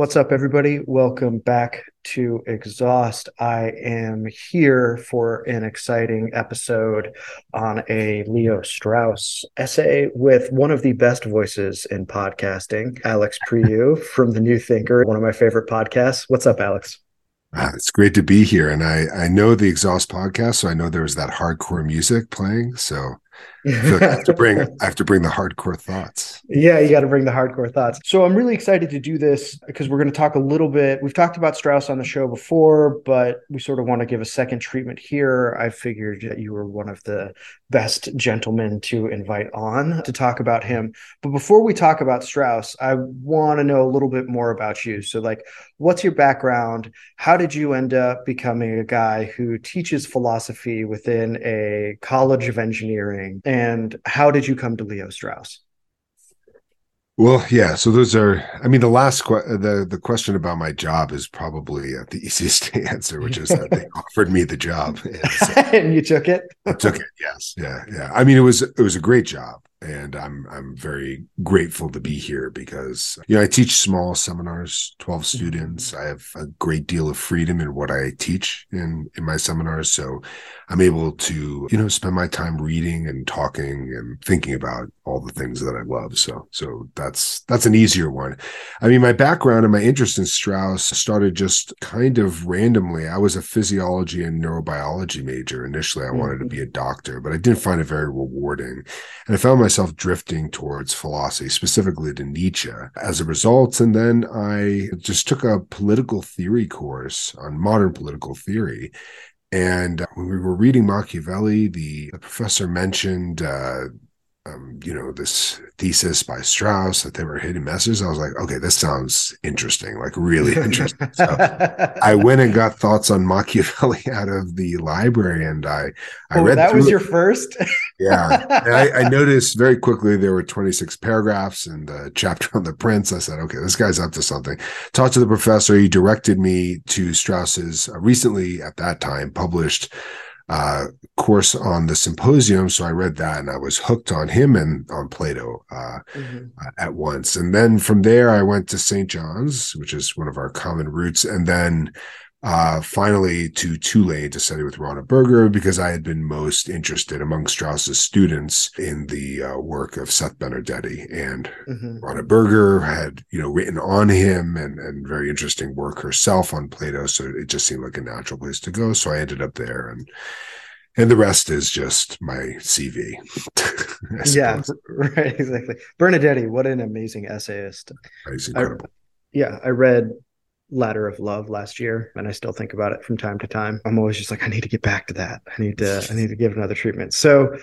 What's up, everybody? Welcome back to Exhaust. I am here for an exciting episode on a Leo Strauss essay with one of the best voices in podcasting, Alex Priou from The New Thinkery, one of my favorite podcasts. What's up, Alex? It's great to be here. And I know the Exhaust podcast, so I know there was that hardcore music playing. So I have to bring the hardcore thoughts. Yeah, you got to bring the hardcore thoughts. So I'm really excited to do this because we're going to talk a little bit. We've talked about Strauss on the show before, but we sort of want to give a second treatment here. I figured that you were one of the best gentlemen to invite on to talk about him. But before we talk about Strauss, I want to know a little bit more about you. So like, what's your background? How did you end up becoming a guy who teaches philosophy within a college of engineering? And how did you come to Leo Strauss? Well, yeah. So those are, I mean, the question about my job is probably the easiest to answer, which is that they offered me the job. And, so and you took it? I took it. Yes. Yeah. Yeah. I mean, it was a great job, and I'm very grateful to be here because, you know, I teach small seminars, 12 students. I have a great deal of freedom in what I teach in my seminars. So I'm able to, you know, spend my time reading and talking and thinking about all the things that I love. So that's an easier one. I mean, my background and my interest in Strauss started just kind of randomly. I was a physiology and neurobiology major. Initially, I wanted to be a doctor, but I didn't find it very rewarding. And I found myself drifting towards philosophy, specifically to Nietzsche as a result. And then I just took a political theory course on modern political theory. And when we were reading Machiavelli, the professor mentioned this thesis by Strauss that they were hidden messages. I was like, okay, this sounds interesting, like really interesting. So I went and got Thoughts on Machiavelli out of the library, and I read that. Was it your first? Yeah. And I noticed very quickly there were 26 paragraphs and the chapter on the prince. I said, okay, this guy's up to something. Talked to the professor. He directed me to Strauss's recently, at that time, published course on the Symposium. So I read that and I was hooked on him and on Plato at once. And then from there, I went to St. John's, which is one of our common roots. And then finally to Tulane to study with Ronna Berger, because I had been most interested among Strauss's students in the work of Seth Benardete. And Ronna Berger had, you know, written on him and very interesting work herself on Plato. So it just seemed like a natural place to go. So I ended up there, and the rest is just my CV. Yeah, right, exactly. Bernadetti, what an amazing essayist. He's incredible. I read Ladder of Love last year, and I still think about it from time to time. I'm always just like, I need to get back to that. I need to give another treatment. So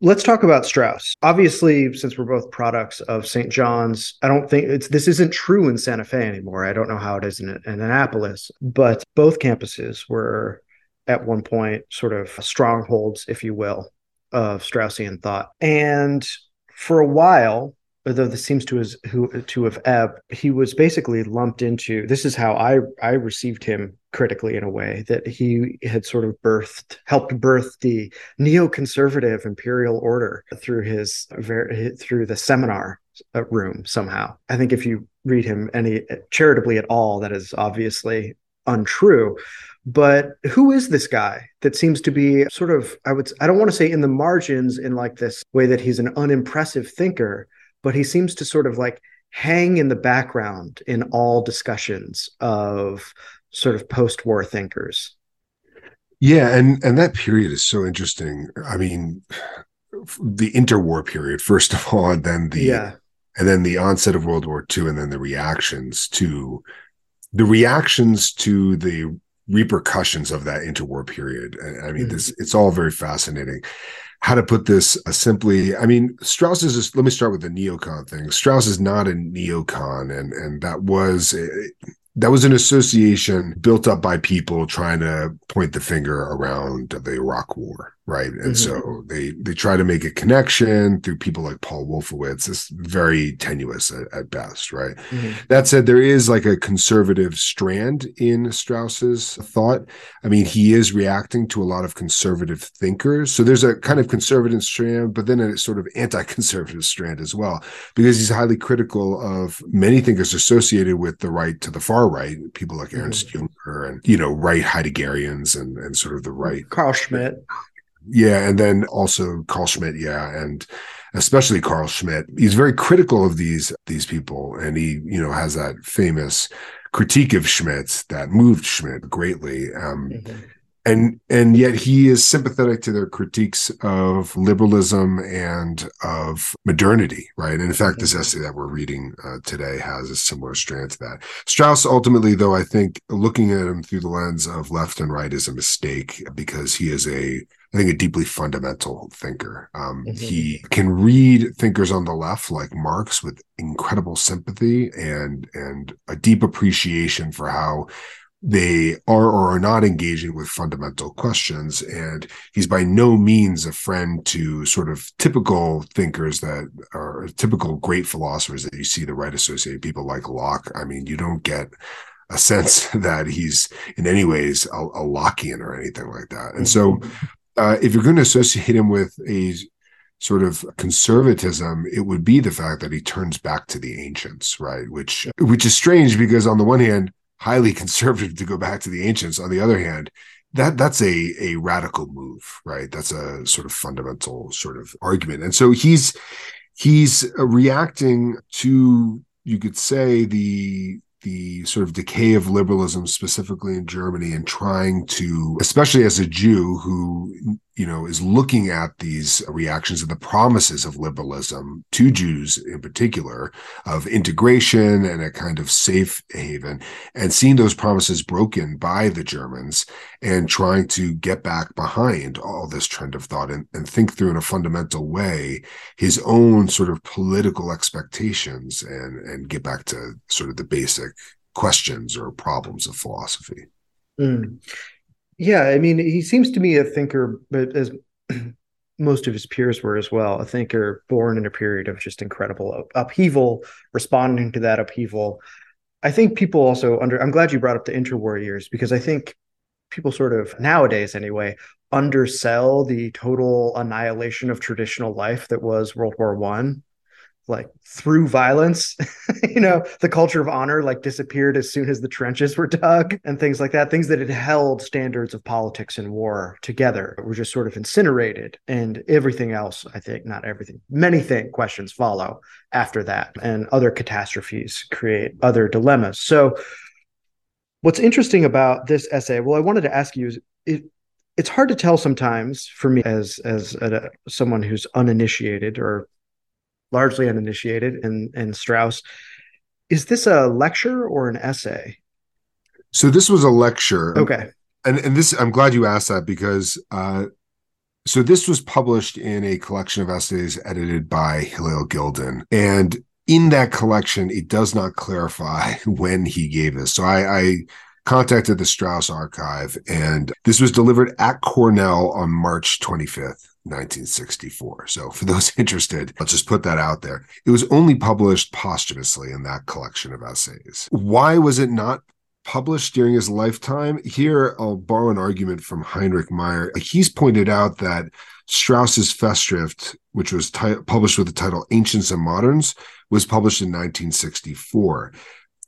let's talk about Strauss. Obviously, since we're both products of St. John's, I don't think this isn't true in Santa Fe anymore. I don't know how it is in Annapolis, but both campuses were at one point sort of strongholds, if you will, of Straussian thought. And for a while, although this seems to have ebbed, he was basically lumped into, this is how I received him critically in a way, that he had sort of helped birth the neoconservative imperial order through through the seminar room somehow. I think if you read him any charitably at all, that is obviously untrue. But who is this guy that seems to be sort of, I don't want to say in the margins in like this way that he's an unimpressive thinker, but he seems to sort of like hang in the background in all discussions of sort of post-war thinkers? Yeah, and that period is so interesting. I mean, the interwar period, first of all, and then the onset of World War II, and then the reactions to the repercussions of that interwar period. I mean, it's all very fascinating. How to put this simply, I mean, Strauss is just, let me start with the neocon thing. Strauss is not a neocon, and that was an association built up by people trying to point the finger around the Iraq War, right? And so they try to make a connection through people like Paul Wolfowitz. It's very tenuous at best, right? That said, there is like a conservative strand in Strauss's thought. I mean, he is reacting to a lot of conservative thinkers. So there's a kind of conservative strand, but then a sort of anti-conservative strand as well, because he's highly critical of many thinkers associated with the right to the far right, people like Ernst Jünger and, you know, right Heideggerians and sort of the right. Carl Schmitt. Yeah, and then also Carl Schmitt, and especially Carl Schmitt. He's very critical of these people, and he, you know, has that famous critique of Schmitt that moved Schmitt greatly. And yet he is sympathetic to their critiques of liberalism and of modernity, right? And in fact, this essay that we're reading today has a similar strand to that. Strauss ultimately, though, I think looking at him through the lens of left and right is a mistake, because he is a deeply fundamental thinker. He can read thinkers on the left like Marx with incredible sympathy and a deep appreciation for how they are or are not engaging with fundamental questions. And he's by no means a friend to sort of typical thinkers that are typical great philosophers that you see the right associated, people like Locke. I mean, you don't get a sense that he's in any ways a Lockean or anything like that. And so if you're going to associate him with a sort of conservatism, it would be the fact that he turns back to the ancients, right? Which is strange, because on the one hand, highly conservative to go back to the ancients. On the other hand, that's a radical move, right? That's a sort of fundamental sort of argument. And so he's reacting to, you could say, the sort of decay of liberalism, specifically in Germany, and trying to, especially as a Jew who, you know, is looking at these reactions and the promises of liberalism to Jews in particular, of integration and a kind of safe haven, and seeing those promises broken by the Germans and trying to get back behind all this trend of thought and think through in a fundamental way his own sort of political expectations and get back to sort of the basic questions or problems of philosophy. Yeah, I mean, he seems to me a thinker, but as most of his peers were as well, a thinker born in a period of just incredible upheaval, responding to that upheaval. I think people also I'm glad you brought up the interwar years, because I think people sort of, nowadays anyway, undersell the total annihilation of traditional life that was World War I. Like through violence, you know, the culture of honor like disappeared as soon as the trenches were dug and things like that. Things that had held standards of politics and war together were just sort of incinerated, and everything else, I think, not everything, many questions follow after that, and other catastrophes create other dilemmas. So what's interesting about this essay, well, I wanted to ask you, is it's hard to tell sometimes for me as someone who's uninitiated or largely uninitiated in Strauss. Is this a lecture or an essay? So this was a lecture. Okay. And this, I'm glad you asked that, because so this was published in a collection of essays edited by Hillel Gilden. And in that collection, it does not clarify when he gave this. So I contacted the Strauss archive, and this was delivered at Cornell on March 25th. 1964. So for those interested, I'll just put that out there. It was only published posthumously in that collection of essays. Why was it not published during his lifetime? Here, I'll borrow an argument from Heinrich Meyer. He's pointed out that Strauss's Festschrift, which was published with the title Ancients and Moderns, was published in 1964.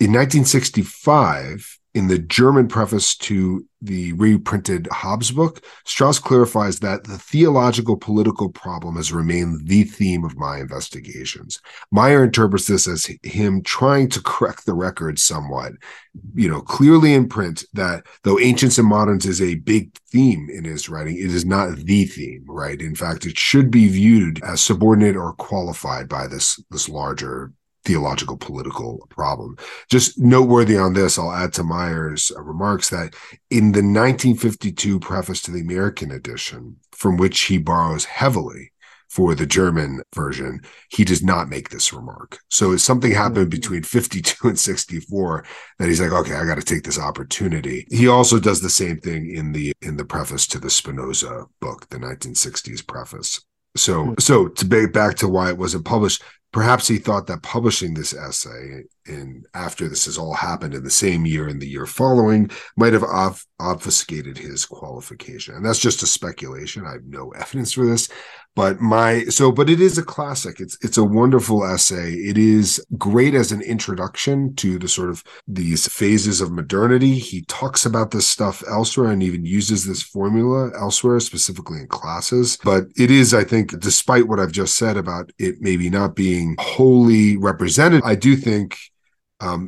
In 1965, in the German preface to the reprinted Hobbes book, Strauss clarifies that the theological political problem has remained the theme of my investigations. Meyer interprets this as him trying to correct the record somewhat, you know, clearly in print that though Ancients and Moderns is a big theme in his writing, it is not the theme, right? In fact, it should be viewed as subordinate or qualified by this larger theological political problem. Just noteworthy on this, I'll add to Meyer's remarks that in the 1952 preface to the American edition, from which he borrows heavily for the German version, he does not make this remark. So something happened between 52 and 64 that he's like, okay, I got to take this opportunity. He also does the same thing in the preface to the Spinoza book, the 1960s preface. So to get back to why it wasn't published, perhaps he thought that publishing this essay in after this has all happened in the same year and the year following might have obfuscated his qualification. And that's just a speculation. I have no evidence for this, but it is a classic. It's a wonderful essay. It is great as an introduction to the sort of these phases of modernity. He talks about this stuff elsewhere and even uses this formula elsewhere, specifically in classes. But it is, I think, despite what I've just said about it maybe not being wholly represented, I do think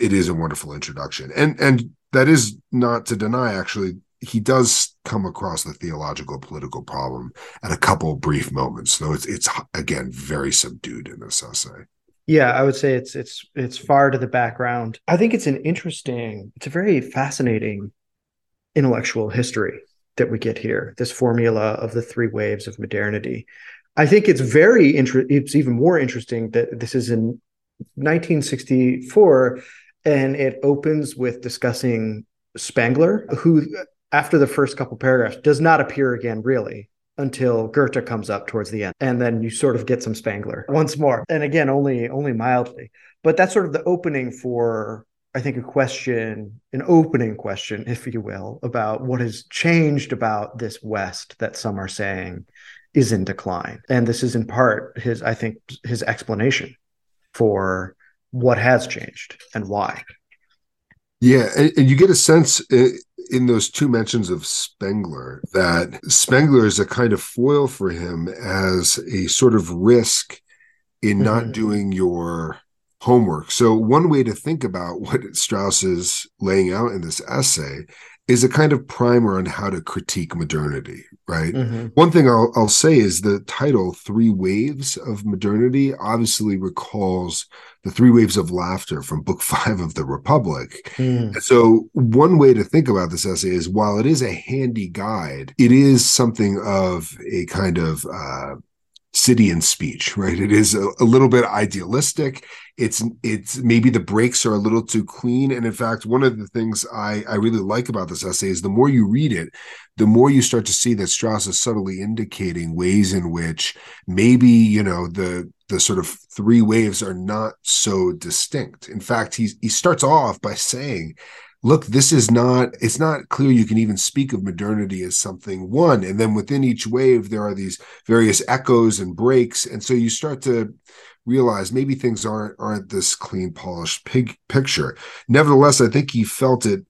it is a wonderful introduction, and that is not to deny. Actually, he does come across the theological political problem at a couple brief moments, though it's again very subdued in this essay. Yeah, I would say it's far to the background. I think it's a very fascinating intellectual history that we get here. This formula of the three waves of modernity. I think it's even more interesting that this is in 1964, and it opens with discussing Spengler, who, after the first couple paragraphs, does not appear again, really, until Goethe comes up towards the end. And then you sort of get some Spengler once more. And again, only mildly. But that's sort of the opening for, I think, an opening question, if you will, about what has changed about this West that some are saying is in decline. And this is in part his explanation for what has changed and why. Yeah, and you get a sense in those two mentions of Spengler that Spengler is a kind of foil for him as a sort of risk in not doing your homework. So one way to think about what Strauss is laying out in this essay is a kind of primer on how to critique modernity, right? Mm-hmm. One thing I'll say is the title, Three Waves of Modernity, obviously recalls the Three Waves of Laughter from Book 5 of The Republic. Mm. So one way to think about this essay is, while it is a handy guide, it is something of a kind of city in speech, right? It is a little bit idealistic. It's maybe the breaks are a little too clean. And in fact, one of the things I really like about this essay is the more you read it, the more you start to see that Strauss is subtly indicating ways in which maybe, the sort of three waves are not so distinct. In fact, he starts off by saying, look, it's not clear you can even speak of modernity as something one. And then within each wave, there are these various echoes and breaks. And so you start to realize maybe things aren't this clean, polished picture. Nevertheless, I think he felt it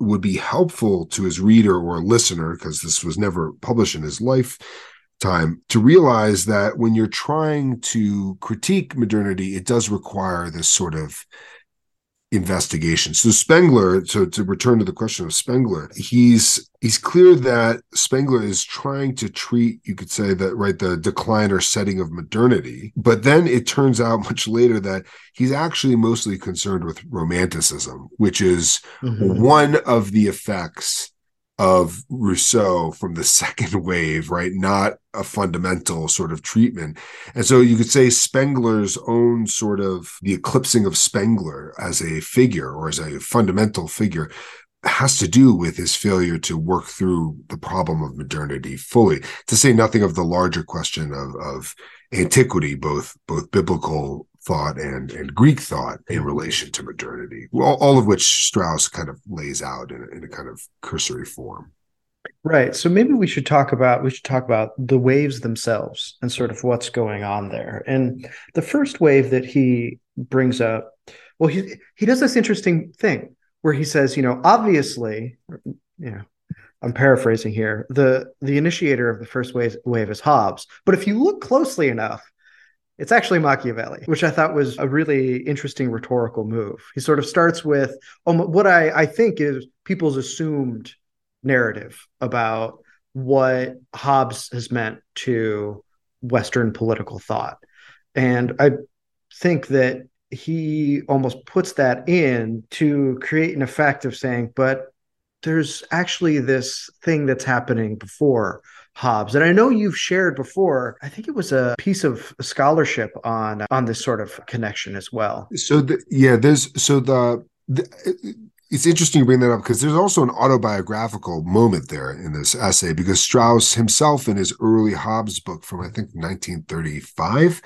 would be helpful to his reader or listener, because this was never published in his lifetime, to realize that when you're trying to critique modernity, it does require this sort of investigation. So Spengler, to return to the question of Spengler, he's clear that Spengler is trying to treat, you could say that, right, the decline or setting of modernity. But then it turns out much later that he's actually mostly concerned with Romanticism, which is one of the effects of Rousseau from the second wave, right? Not a fundamental sort of treatment. And so you could say Spengler's own sort of the eclipsing of Spengler as a figure or as a fundamental figure has to do with his failure to work through the problem of modernity fully, to say nothing of the larger question of antiquity, both biblical thought and Greek thought in relation to modernity, all of which Strauss kind of lays out in a kind of cursory form. Right. So maybe we should talk about the waves themselves and sort of what's going on there. And the first wave that he brings up, well, he does this interesting thing where he says, obviously, I'm paraphrasing here, the initiator of the first wave is Hobbes. But if you look closely enough, it's actually Machiavelli, which I thought was a really interesting rhetorical move. He sort of starts with what I think is people's assumed narrative about what Hobbes has meant to Western political thought. And I think that he almost puts that in to create an effect of saying, but there's actually this thing that's happening before Hobbes. And I know you've shared before, I think it was a piece of scholarship on this sort of connection as well. It's interesting you bring that up because there's also an autobiographical moment there in this essay, because Strauss himself, in his early Hobbes book from I think 1935,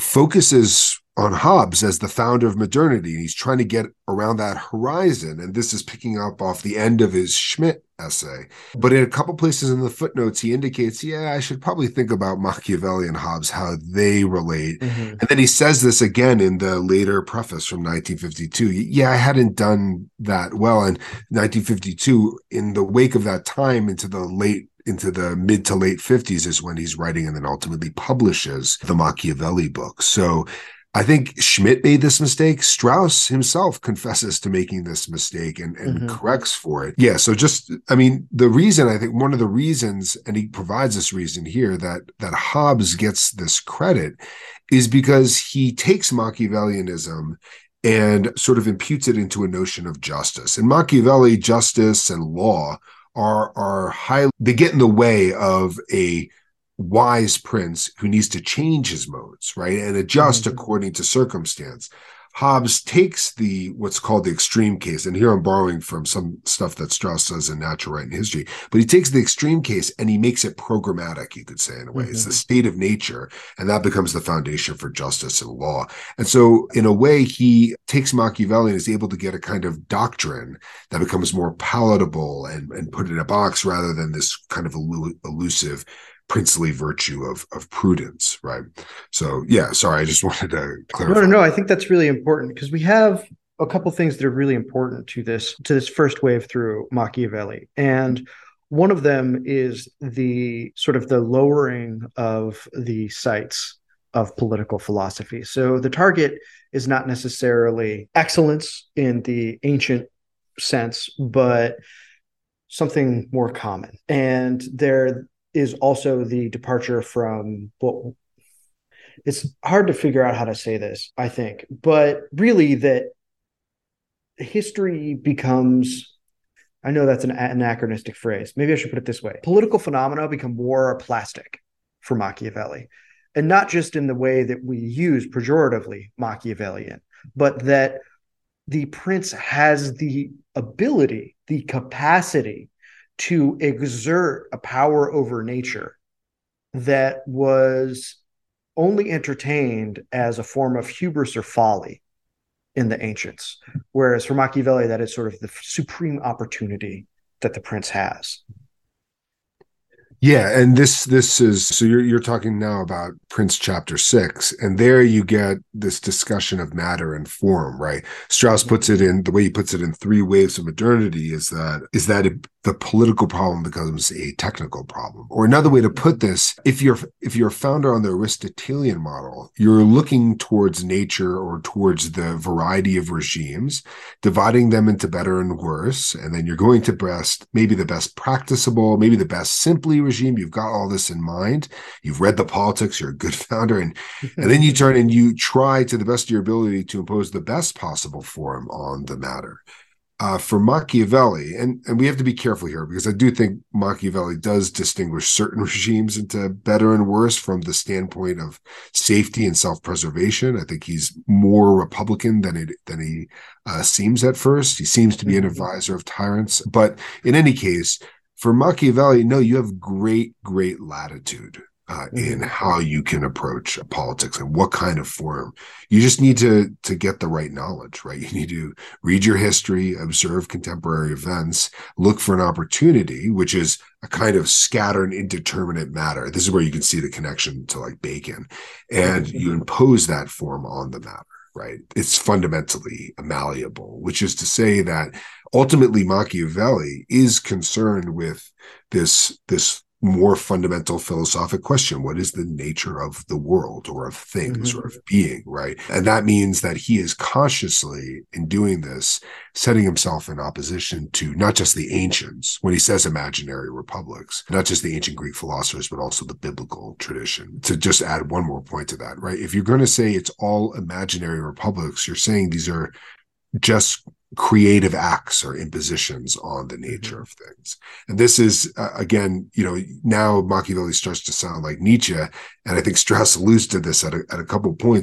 focuses on Hobbes as the founder of modernity, and he's trying to get around that horizon. And this is picking up off the end of his Schmitt essay. But in a couple places in the footnotes, he indicates, yeah, I should probably think about Machiavelli and Hobbes, how they relate. Mm-hmm. And then he says this again in the later preface from 1952. Yeah, I hadn't done that well. And 1952, in the wake of that time into the mid to late 50s is when he's writing and then ultimately publishes the Machiavelli book. So I think Schmitt made this mistake. Strauss himself confesses to making this mistake and corrects for it. Yeah. So just, I mean, the reason, I think one of the reasons, and he provides this reason here that Hobbes gets this credit is because he takes Machiavellianism and sort of imputes it into a notion of justice. In Machiavelli, justice and law are highly, they get in the way of a wise prince who needs to change his modes, right, and adjust according to circumstance. Hobbes takes what's called the extreme case, and here I'm borrowing from some stuff that Strauss says in Natural Right and History, but he takes the extreme case and he makes it programmatic, you could say, in a way. Mm-hmm. It's the state of nature, and that becomes the foundation for justice and law. And so, in a way, he takes Machiavelli and is able to get a kind of doctrine that becomes more palatable and put in a box rather than this kind of elusive princely virtue of prudence, right? So, yeah, sorry, I just wanted to clarify. No, I think that's really important because we have a couple things that are really important to this first wave through Machiavelli. And one of them is the sort of the lowering of the sights of political philosophy. So the target is not necessarily excellence in the ancient sense, but something more common. And there is also the departure from what it's hard to figure out how to say this, I think, but really that history becomes, I know that's an anachronistic phrase. Maybe I should put it this way. Political phenomena become more plastic for Machiavelli, and not just in the way that we use pejoratively Machiavellian, but that the prince has the ability, the capacity to exert a power over nature that was only entertained as a form of hubris or folly in the ancients. Whereas for Machiavelli, that is sort of the supreme opportunity that the prince has. Yeah, and this is, so you're talking now about Prince Chapter 6, and there you get this discussion of matter and form, right? Strauss puts it in, the way he puts it in Three Waves of Modernity is that the political problem becomes a technical problem. Or another way to put this, if you're a founder on the Aristotelian model, you're looking towards nature or towards the variety of regimes, dividing them into better and worse, and then you're going to maybe the best practicable, maybe the best simply regime. You've got all this in mind. You've read the politics. You're a good founder. And then you turn and you try to the best of your ability to impose the best possible form on the matter. For Machiavelli, and we have to be careful here because I do think Machiavelli does distinguish certain regimes into better and worse from the standpoint of safety and self-preservation. I think he's more Republican than he seems at first. He seems to be an advisor of tyrants. But in any case, for Machiavelli, no, you have great, great latitude in how you can approach politics and what kind of form. You just need to get the right knowledge, right? You need to read your history, observe contemporary events, look for an opportunity, which is a kind of scattered, indeterminate matter. This is where you can see the connection to like Bacon. And you impose that form on the matter, right? It's fundamentally malleable, which is to say that ultimately, Machiavelli is concerned with this more fundamental philosophic question. What is the nature of the world or of things or of being, right? And that means that he is consciously, in doing this, setting himself in opposition to not just the ancients, when he says imaginary republics, not just the ancient Greek philosophers, but also the biblical tradition. To just add one more point to that, right? If you're going to say it's all imaginary republics, you're saying these are just creative acts or impositions on the nature of things. And this is, again, you know, now Machiavelli starts to sound like Nietzsche, and I think Strauss alludes to this at a couple of points.